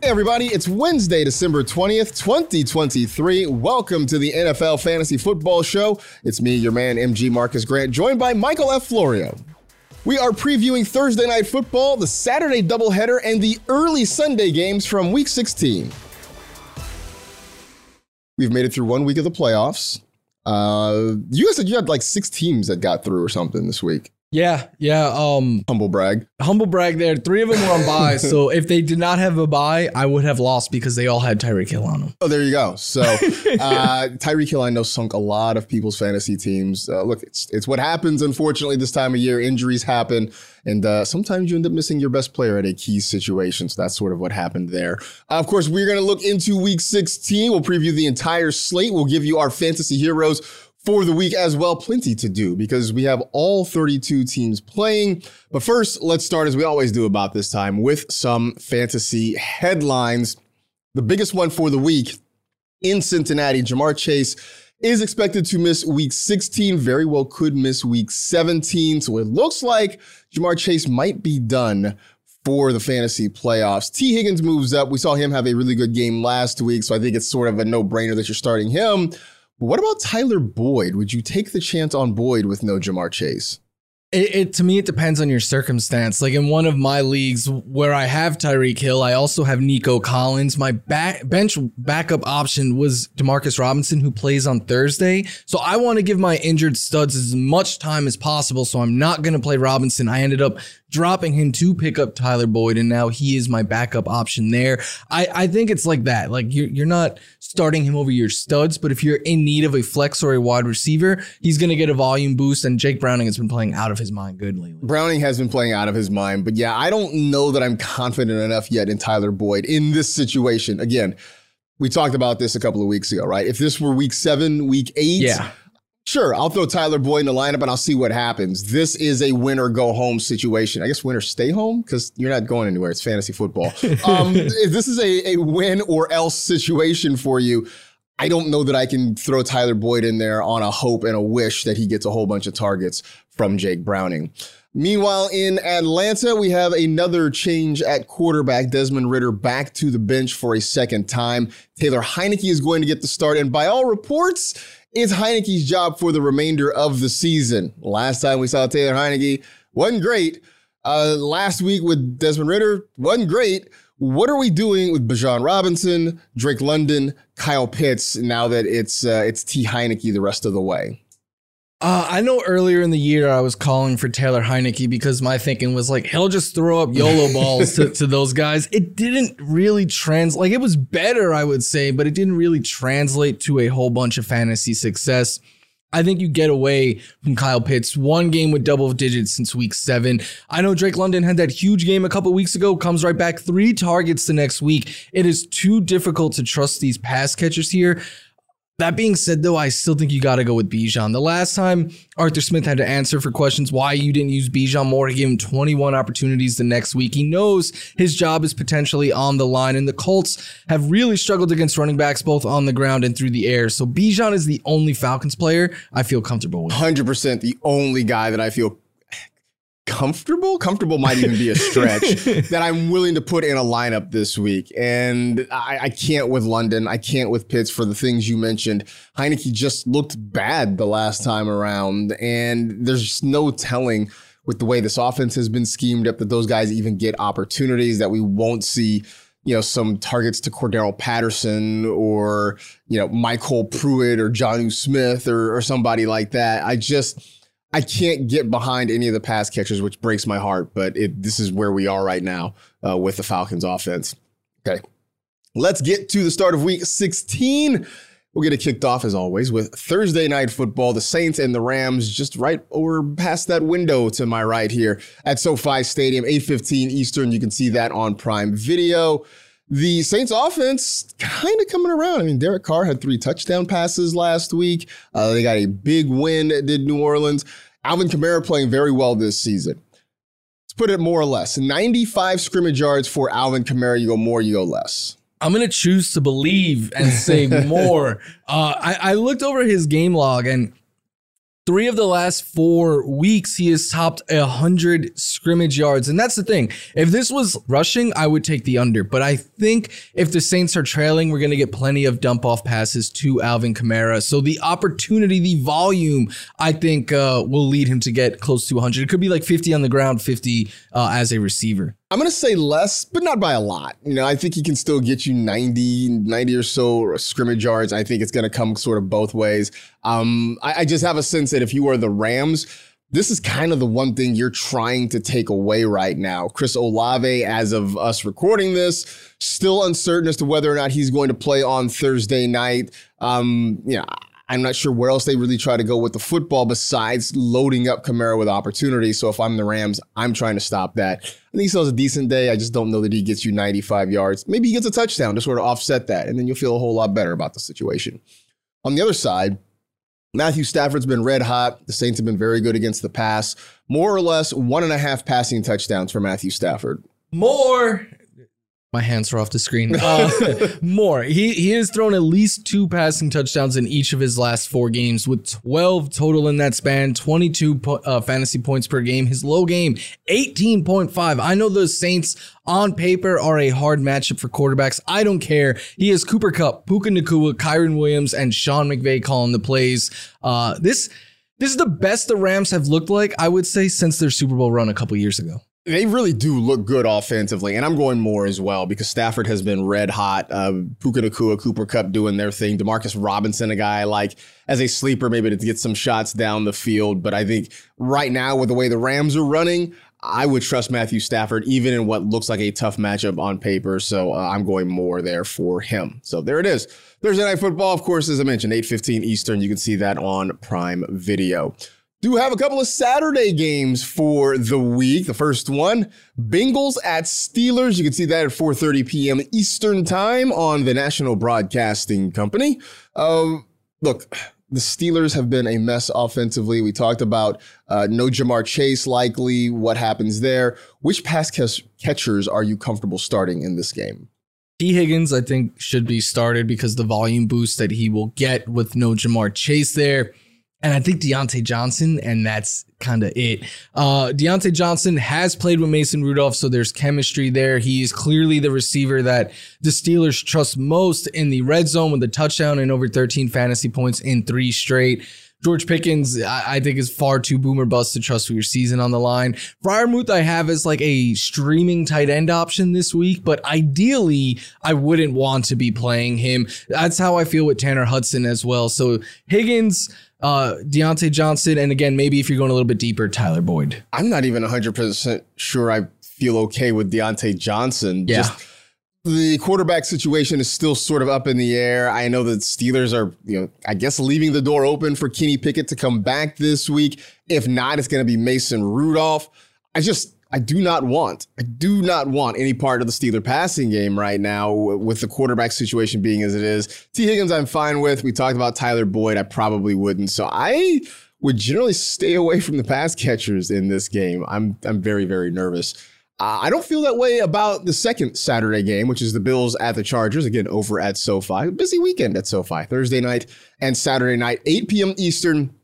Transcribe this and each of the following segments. Hey everybody, it's Wednesday, December 20th, 2023. Welcome to the NFL Fantasy Football Show. It's me, your man, MG Marcus Grant, joined by Michael F. Florio. We are previewing Thursday Night Football, the Saturday doubleheader, and the early Sunday games from Week 16. We've made it through 1 week of the playoffs. You guys said you had like six teams that got through or something this week. Yeah. Humble brag there. Three of them were on bye. So if they did not have a bye, I would have lost because they all had Tyreek Hill on them. Oh, there you go. So Tyreek Hill, I know, sunk a lot of people's fantasy teams. Look, it's what happens, unfortunately, this time of year. Injuries happen. And sometimes you end up missing your best player at a key situation. So that's sort of what happened there. Of course, we're going to look into Week 16. We'll preview the entire slate. We'll give you our fantasy heroes for the week as well. Plenty to do because we have all 32 teams playing. But first, let's start, as we always do about this time, with some fantasy headlines. The biggest one for the week in Cincinnati, Ja'Marr Chase is expected to miss Week 16, very well could miss Week 17. So it looks like Ja'Marr Chase might be done for the fantasy playoffs. T. Higgins moves up. We saw him have a really good game last week, so I think it's sort of a no-brainer that you're starting him. What about Tyler Boyd? Would you take the chance on Boyd with no Ja'Marr Chase? To me, it depends on your circumstance. Like in one of my leagues where I have Tyreek Hill, I also have Nico Collins. My bench backup option was DeMarcus Robinson, who plays on Thursday. So I want to give my injured studs as much time as possible. So I'm not going to play Robinson. I ended up dropping him to pick up Tyler Boyd, and now he is my backup option there. I think it's like that. Like you're not starting him over your studs, but if you're in need of a flex or a wide receiver, he's going to get a volume boost. And Jake Browning has been playing out of his mind good lately. Browning has been playing out of his mind, but yeah, I don't know that I'm confident enough yet in Tyler Boyd in this situation. Again, we talked about this a couple of weeks ago, right? If this were Week 7, Week 8, yeah. Sure, I'll throw Tyler Boyd in the lineup and I'll see what happens. This is a win or go home situation. I guess win or stay home because you're not going anywhere. It's fantasy football. If this is a win or else situation for you, I don't know that I can throw Tyler Boyd in there on a hope and a wish that he gets a whole bunch of targets from Jake Browning. Meanwhile, in Atlanta, we have another change at quarterback. Desmond Ridder back to the bench for a second time. Taylor Heinicke is going to get the start. And by all reports, it's Heinicke's job for the remainder of the season. Last time we saw Taylor Heinicke, wasn't great. Last week with Desmond Ridder, wasn't great. What are we doing with Bijan Robinson, Drake London, Kyle Pitts, now that it's T. Heinicke the rest of the way? I know earlier in the year I was calling for Taylor Heinicke because my thinking was like, he'll just throw up YOLO balls to those guys. It didn't really translate. Like, it was better, I would say, but it didn't really translate to a whole bunch of fantasy success. I think you get away from Kyle Pitts. One game with double digits since Week 7. I know Drake London had that huge game a couple weeks ago, comes right back, 3 targets the next week. It is too difficult to trust these pass catchers here. That being said, though, I still think you got to go with Bijan. The last time Arthur Smith had to answer for questions why you didn't use Bijan more, he gave him 21 opportunities the next week. He knows his job is potentially on the line, and the Colts have really struggled against running backs both on the ground and through the air. So Bijan is the only Falcons player I feel comfortable with. 100% the only guy that I feel comfortable might even be a stretch that I'm willing to put in a lineup this week. And I can't with London. I can't with Pitts for the things you mentioned. Heinicke just looked bad the last time around. And there's just no telling with the way this offense has been schemed up that those guys even get opportunities, that we won't see, you know, some targets to Cordero Patterson or, you know, Michael Pruitt or Jonnu Smith or somebody like that. I can't get behind any of the pass catchers, which breaks my heart, but this is where we are right now with the Falcons offense. Okay, let's get to the start of week 16. We'll get it kicked off, as always, with Thursday Night Football, the Saints and the Rams, just right over past that window to my right here at SoFi Stadium, 8:15 Eastern. You can see that on Prime Video. The Saints offense kind of coming around. I mean, Derek Carr had 3 touchdown passes last week. They got a big win, did New Orleans. Alvin Kamara playing very well this season. Let's put it more or less. 95 scrimmage yards for Alvin Kamara. You go more, you go less. I'm going to choose to believe and say more. I looked over his game log, and 3 of the last 4 weeks, he has topped 100 scrimmage yards. And that's the thing. If this was rushing, I would take the under. But I think if the Saints are trailing, we're going to get plenty of dump-off passes to Alvin Kamara. So the opportunity, the volume, I think will lead him to get close to 100. It could be like 50 on the ground, 50 as a receiver. I'm going to say less, but not by a lot. You know, I think he can still get you 90 or so scrimmage yards. I think it's going to come sort of both ways. I just have a sense that if you are the Rams, this is kind of the one thing you're trying to take away right now. Chris Olave, as of us recording this, still uncertain as to whether or not he's going to play on Thursday night. You know, I'm not sure where else they really try to go with the football besides loading up Kamara with opportunities. So if I'm the Rams, I'm trying to stop that. I think he still has a decent day. I just don't know that he gets you 95 yards. Maybe he gets a touchdown to sort of offset that, and then you'll feel a whole lot better about the situation. On the other side, Matthew Stafford's been red hot. The Saints have been very good against the pass. More or less, 1.5 passing touchdowns for Matthew Stafford. More. My hands are off the screen. More. He has thrown at least 2 passing touchdowns in each of his last 4 games, with 12 total in that span, 22 fantasy points per game. His low game, 18.5. I know those Saints on paper are a hard matchup for quarterbacks. I don't care. He has Cooper Kupp, Puka Nacua, Kyren Williams, and Sean McVay calling the plays. This is the best the Rams have looked like, I would say, since their Super Bowl run a couple years ago. They really do look good offensively, and I'm going more as well because Stafford has been red hot. Puka Nacua, Cooper Kupp doing their thing. DeMarcus Robinson, a guy I like as a sleeper, maybe to get some shots down the field. But I think right now with the way the Rams are running, I would trust Matthew Stafford even in what looks like a tough matchup on paper. So I'm going more there for him. So there it is. Thursday Night Football, of course, as I mentioned, 8:15 Eastern. You can see that on Prime Video. Do have a couple of Saturday games for the week. The first one, Bengals at Steelers. You can see that at 4:30 p.m. Eastern time on the National Broadcasting Company. Look, the Steelers have been a mess offensively. We talked about no Ja'Marr Chase likely. What happens there? Which pass catchers are you comfortable starting in this game? T. Higgins, I think, should be started because the volume boost that he will get with no Ja'Marr Chase there. And I think Diontae Johnson, and that's kind of it. Diontae Johnson has played with Mason Rudolph, so there's chemistry there. He is clearly the receiver that the Steelers trust most in the red zone with a touchdown and over 13 fantasy points in 3 straight. George Pickens, I think, is far too boom or bust to trust with your season on the line. Freiermuth, I have as like a streaming tight end option this week, but ideally, I wouldn't want to be playing him. That's how I feel with Tanner Hudson as well. So Higgins, Diontae Johnson, and again, maybe if you're going a little bit deeper, Tyler Boyd. I'm not even 100% sure I feel okay with Diontae Johnson. Yeah. Just the quarterback situation is still sort of up in the air. I know that Steelers are, you know, I guess leaving the door open for Kenny Pickett to come back this week. If not, it's going to be Mason Rudolph. I just I do not want any part of the Steeler passing game right now with the quarterback situation being as it is. T. Higgins, I'm fine with. We talked about Tyler Boyd. I probably wouldn't. So I would generally stay away from the pass catchers in this game. I'm very, very nervous. I don't feel that way about the second Saturday game, which is the Bills at the Chargers, again, over at SoFi. Busy weekend at SoFi, Thursday night and Saturday night, 8 p.m. Eastern.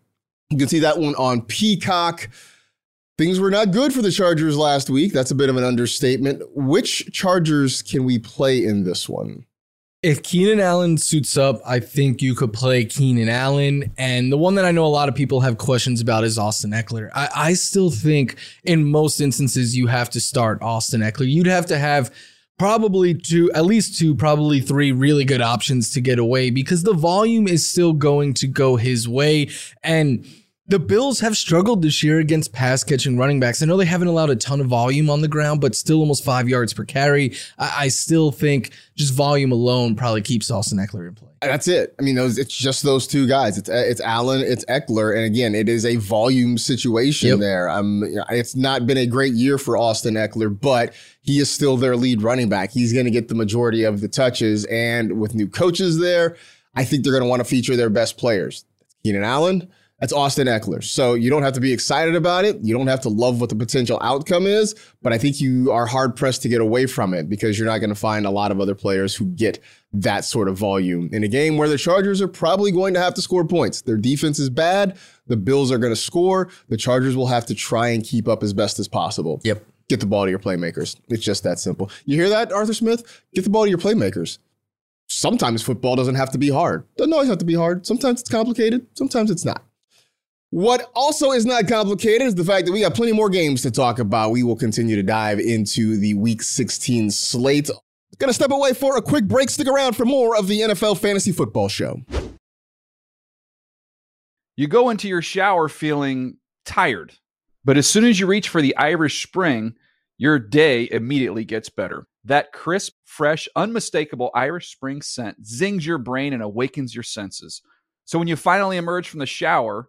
You can see that one on Peacock. Things were not good for the Chargers last week. That's a bit of an understatement. Which Chargers can we play in this one? If Keenan Allen suits up, I think you could play Keenan Allen. And the one that I know a lot of people have questions about is Austin Ekeler. I still think in most instances you have to start Austin Ekeler. You'd have to have probably at least three really good options to get away because the volume is still going to go his way. And the Bills have struggled this year against pass-catching running backs. I know they haven't allowed a ton of volume on the ground, but still almost 5 yards per carry. I still think just volume alone probably keeps Austin Ekeler in play. That's it. I mean, it's just those two guys. It's Allen, it's Ekeler, and again, it is a volume situation there. It's not been a great year for Austin Ekeler, but he is still their lead running back. He's going to get the majority of the touches, and with new coaches there, I think they're going to want to feature their best players. Keenan Allen. That's Austin Ekeler. So you don't have to be excited about it. You don't have to love what the potential outcome is, but I think you are hard pressed to get away from it because you're not going to find a lot of other players who get that sort of volume in a game where the Chargers are probably going to have to score points. Their defense is bad. The Bills are going to score. The Chargers will have to try and keep up as best as possible. Yep. Get the ball to your playmakers. It's just that simple. You hear that, Arthur Smith? Get the ball to your playmakers. Sometimes football doesn't have to be hard. Doesn't always have to be hard. Sometimes it's complicated. Sometimes it's not. What also is not complicated is the fact that we got plenty more games to talk about. We will continue to dive into the Week 16 slate. Gonna step away for a quick break. Stick around for more of the NFL Fantasy Football Show. You go into your shower feeling tired, but as soon as you reach for the Irish Spring, your day immediately gets better. That crisp, fresh, unmistakable Irish Spring scent zings your brain and awakens your senses. So when you finally emerge from the shower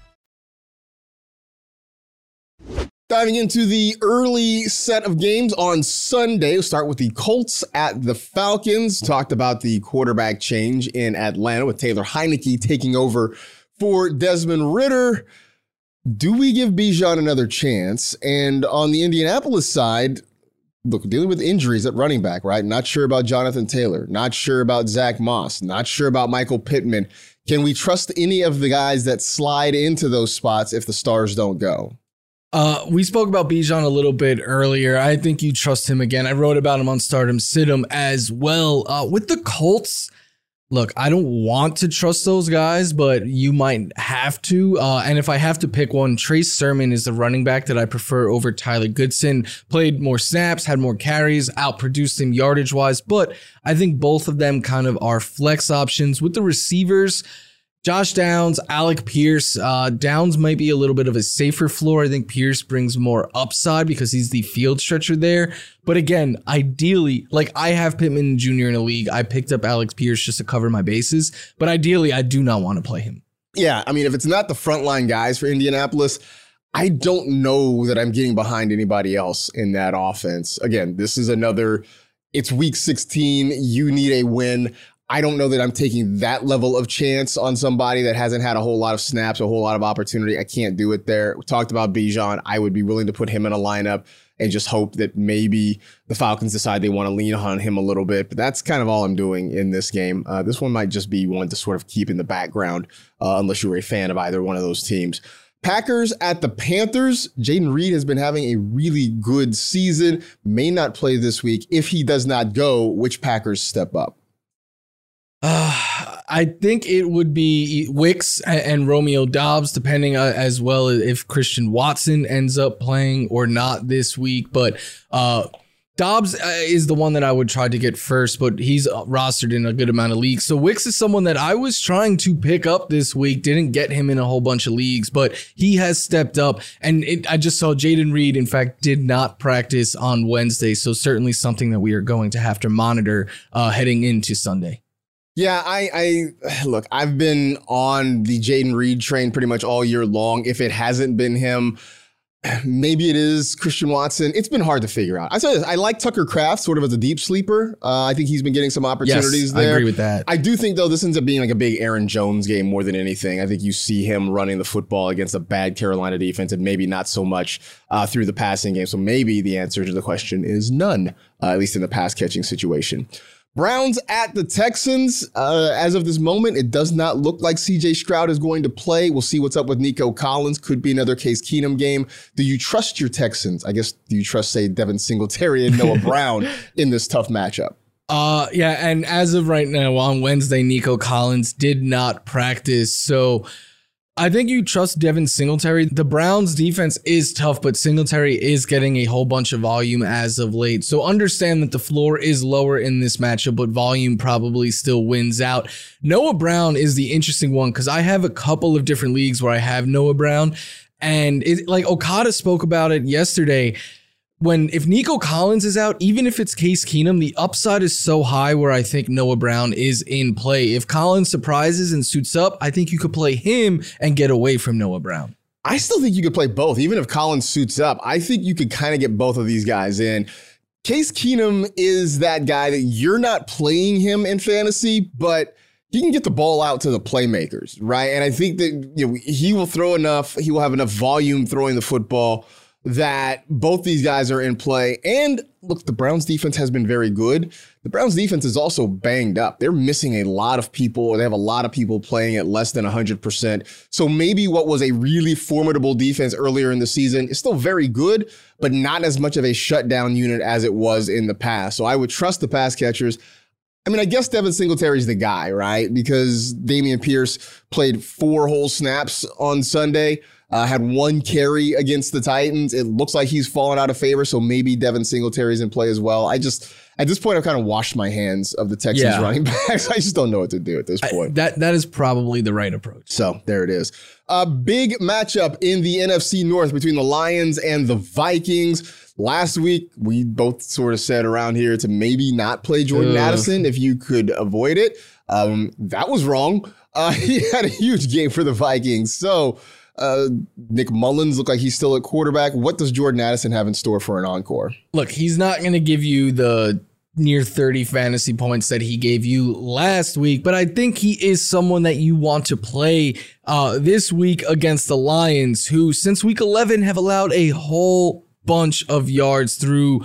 Diving into the early set of games on Sunday, we'll start with the Colts at the Falcons. Talked about the quarterback change in Atlanta with Taylor Heinicke taking over for Desmond Ridder. Do we give Bijan another chance? And on the Indianapolis side, look, dealing with injuries at running back, right? Not sure about Jonathan Taylor. Not sure about Zach Moss. Not sure about Michael Pittman. Can we trust any of the guys that slide into those spots if the stars don't go? We spoke about Bijan a little bit earlier. I think you trust him again. I wrote about him on Stardom Sid'em as well. With the Colts, look, I don't want to trust those guys, but you might have to. And if I have to pick one, Trey Sermon is the running back that I prefer over Tyler Goodson. Played more snaps, had more carries, outproduced him yardage-wise. But I think both of them kind of are flex options. With the receivers, Josh Downs, Alec Pierce. Downs might be a little bit of a safer floor. I think Pierce brings more upside because he's the field stretcher there. But again, ideally, like I have Pittman Jr. in a league. I picked up Alec Pierce just to cover my bases. But ideally, I do not want to play him. Yeah, I mean, if it's not the frontline guys for Indianapolis, I don't know that I'm getting behind anybody else in that offense. Again, this is another, it's week 16. You need a win. I don't know that I'm taking that level of chance on somebody that hasn't had a whole lot of snaps, a whole lot of opportunity. I can't do it there. We talked about Bijan. I would be willing to put him in a lineup and just hope that maybe the Falcons decide they want to lean on him a little bit. But that's kind of all I'm doing in this game. This one might just be one to sort of keep in the background, unless you were a fan of either one of those teams. Packers at the Panthers. Jayden Reed has been having a really good season. May not play this week. If he does not go, which Packers step up? I think it would be Wicks and Romeo Doubs, depending as well if Christian Watson ends up playing or not this week. But Doubs is the one that I would try to get first, but he's rostered in a good amount of leagues. So Wicks is someone that I was trying to pick up this week, didn't get him in a whole bunch of leagues, but he has stepped up. And I just saw Jayden Reed, in fact, did not practice on Wednesday. So certainly something that we are going to have to monitor heading into Sunday. Yeah, I look, I've been on the Jayden Reed train pretty much all year long. If it hasn't been him, maybe it is Christian Watson. It's been hard to figure out. I said this, I like Tucker Kraft sort of as a deep sleeper. I think he's been getting some opportunities there. I agree with that. I do think, though, this ends up being like a big Aaron Jones game more than anything. I think you see him running the football against a bad Carolina defense and maybe not so much through the passing game. So maybe the answer to the question is none, at least in the pass catching situation. Browns at the Texans. As of this moment, it does not look like CJ Stroud is going to play. We'll see what's up with Nico Collins. Could be another Case Keenum game. Do you trust your Texans? I guess, do you trust, say, Devin Singletary and Noah Brown in this tough matchup? Yeah, and as of right now, on Wednesday, Nico Collins did not practice. So I think you trust Devin Singletary. The Browns defense is tough, but Singletary is getting a whole bunch of volume as of late. So understand that the floor is lower in this matchup, but volume probably still wins out. Noah Brown is the interesting one because I have a couple of different leagues where I have Noah Brown. And it, like Okada spoke about it yesterday, if Nico Collins is out, even if it's Case Keenum, the upside is so high where I think Noah Brown is in play. If Collins surprises and suits up, I think you could play him and get away from Noah Brown. I still think you could play both. Even if Collins suits up, I think you could kind of get both of these guys in. Case Keenum is that guy that you're not playing him in fantasy, but he can get the ball out to the playmakers, right? And I think that, you know, he will throw enough. He will have enough volume throwing the football that both these guys are in play. And look, the Browns defense has been very good. The Browns defense is also banged up. They're missing a lot of people, or they have a lot of people playing at less than 100%. So maybe what was a really formidable defense earlier in the season is still very good, but not as much of a shutdown unit as it was in the past. So I would trust the pass catchers. I mean, I guess Devin Singletary's the guy, right? Because Dameon Pierce played 4 whole snaps on Sunday. Had 1 carry against the Titans. It looks like he's fallen out of favor, so maybe Devin Singletary's in play as well. I just, at this point, I've kind of washed my hands of the Texans running backs. I just don't know what to do at this point. That is probably the right approach. So there it is. A big matchup in the NFC North between the Lions and the Vikings. Last week, we both sort of said around here to maybe not play Jordan Addison if you could avoid it. That was wrong. He had a huge game for the Vikings. So Nick Mullins looked like he's still at quarterback. What does Jordan Addison have in store for an encore? Look, he's not going to give you the near 30 fantasy points that he gave you last week, but I think he is someone that you want to play this week against the Lions, who since week 11 have allowed a whole bunch of yards through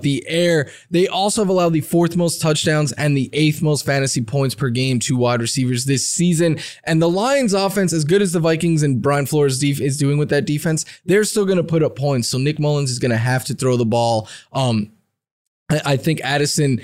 the air. They also have allowed the 4th most touchdowns and the 8th most fantasy points per game to wide receivers this season. And the Lions offense, as good as the Vikings and Brian Flores is doing with that defense, they're still going to put up points. So Nick Mullins is going to have to throw the ball. I think Addison,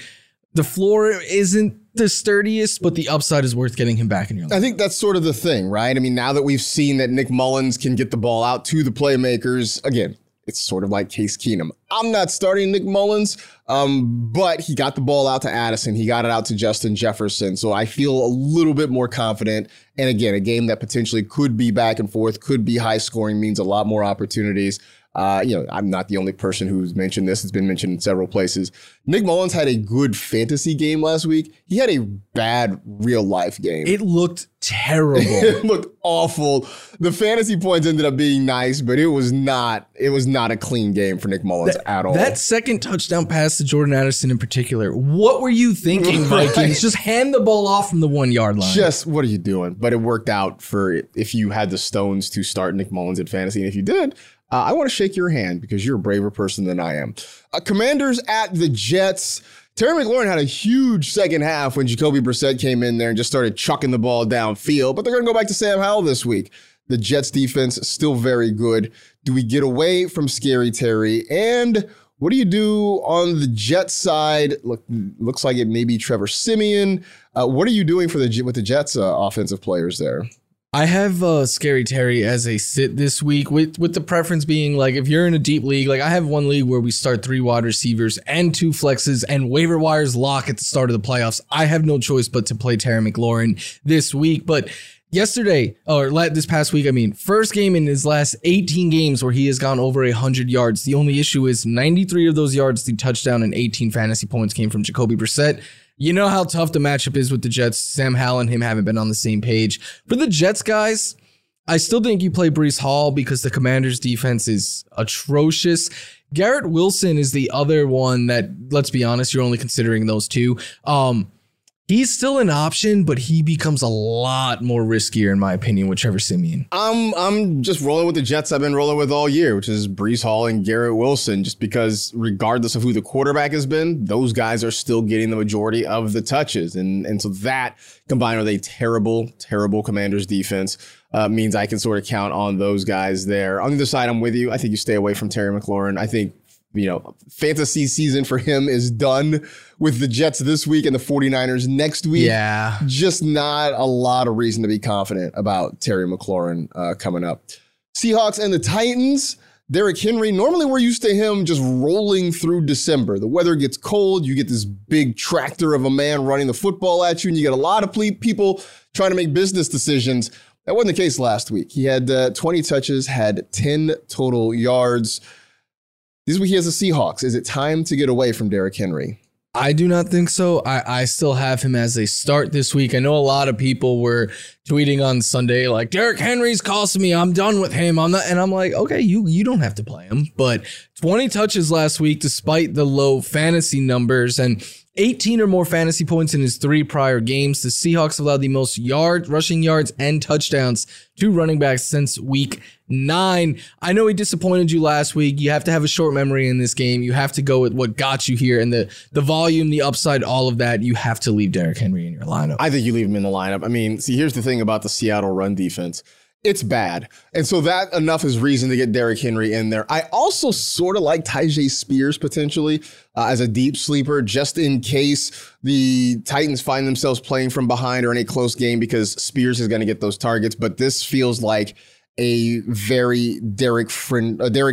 the floor isn't the sturdiest, but the upside is worth getting him back in your life. I think that's sort of the thing, right? I mean, now that we've seen that Nick Mullins can get the ball out to the playmakers, again, it's sort of like Case Keenum. I'm not starting Nick Mullins, but he got the ball out to Addison. He got it out to Justin Jefferson. So I feel a little bit more confident. And again, a game that potentially could be back and forth, could be high scoring, means a lot more opportunities. I'm not the only person who's mentioned this. It's been mentioned in several places. Nick Mullins had a good fantasy game last week. He had a bad real life game. It looked terrible. It looked awful. The fantasy points ended up being nice, but it was not a clean game for Nick Mullins at all. That second touchdown pass to Jordan Addison in particular. What were you thinking, Vikings? Right. Just hand the ball off from the 1 yard line. Just what are you doing? But it worked out for if you had the stones to start Nick Mullins at fantasy. And if you did, I want to shake your hand because you're a braver person than I am. Commanders at the Jets. Terry McLaurin had a huge second half when Jacoby Brissett came in there and just started chucking the ball downfield. But they're going to go back to Sam Howell this week. The Jets defense still very good. Do we get away from Scary Terry? And what do you do on the Jets side? Looks like it may be Trevor Siemian. What are you doing with the Jets offensive players there? I have Scary Terry as a sit this week with the preference being like if you're in a deep league, like I have one league where we start 3 wide receivers and 2 flexes and waiver wires lock at the start of the playoffs. I have no choice but to play Terry McLaurin this week. But this past week, first game in his last 18 games where he has gone over 100 yards. The only issue is 93 of those yards, the touchdown and 18 fantasy points came from Jacoby Brissett. You know how tough the matchup is with the Jets. Sam Howell and him haven't been on the same page. For the Jets, guys, I still think you play Breece Hall because the Commanders' defense is atrocious. Garrett Wilson is the other one that, let's be honest, you're only considering those two. He's still an option, but he becomes a lot more riskier, in my opinion, with Trevor Siemian. I'm just rolling with the Jets I've been rolling with all year, which is Breece Hall and Garrett Wilson, just because regardless of who the quarterback has been, those guys are still getting the majority of the touches. And so that, combined with a terrible, terrible Commanders defense, means I can sort of count on those guys there. On the other side, I'm with you. I think you stay away from Terry McLaurin. I think fantasy season for him is done with the Jets this week and the 49ers next week. Yeah. Just not a lot of reason to be confident about Terry McLaurin coming up. Seahawks and the Titans. Derrick Henry, normally we're used to him just rolling through December. The weather gets cold. You get this big tractor of a man running the football at you, and you get a lot of people trying to make business decisions. That wasn't the case last week. He had 20 touches, had 10 total yards. This week he has the Seahawks. Is it time to get away from Derrick Henry? I do not think so. I still have him as a start this week. I know a lot of people were tweeting on Sunday like, Derrick Henry's costing me. I'm done with him. And I'm like, okay, you don't have to play him. But 20 touches last week despite the low fantasy numbers and 18 or more fantasy points in his 3 prior games. The Seahawks allowed the most rushing yards and touchdowns to running backs since week 9. I know he disappointed you last week. You have to have a short memory in this game. You have to go with what got you here. And the volume, the upside, all of that, you have to leave Derrick Henry in your lineup. I think you leave him in the lineup. Here's the thing about the Seattle run defense. It's bad. And so that enough is reason to get Derrick Henry in there. I also sort of like Tyjae Spears potentially as a deep sleeper, just in case the Titans find themselves playing from behind or in a close game, because Spears is going to get those targets. But this feels like a very Derrick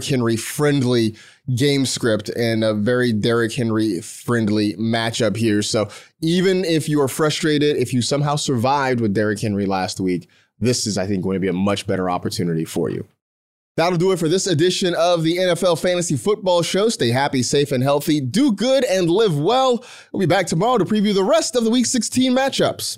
Henry friendly game script and a very Derrick Henry friendly matchup here. So even if you are frustrated, if you somehow survived with Derrick Henry last week, this is, I think, going to be a much better opportunity for you. That'll do it for this edition of the NFL Fantasy Football Show. Stay happy, safe, and healthy. Do good and live well. We'll be back tomorrow to preview the rest of the Week 16 matchups.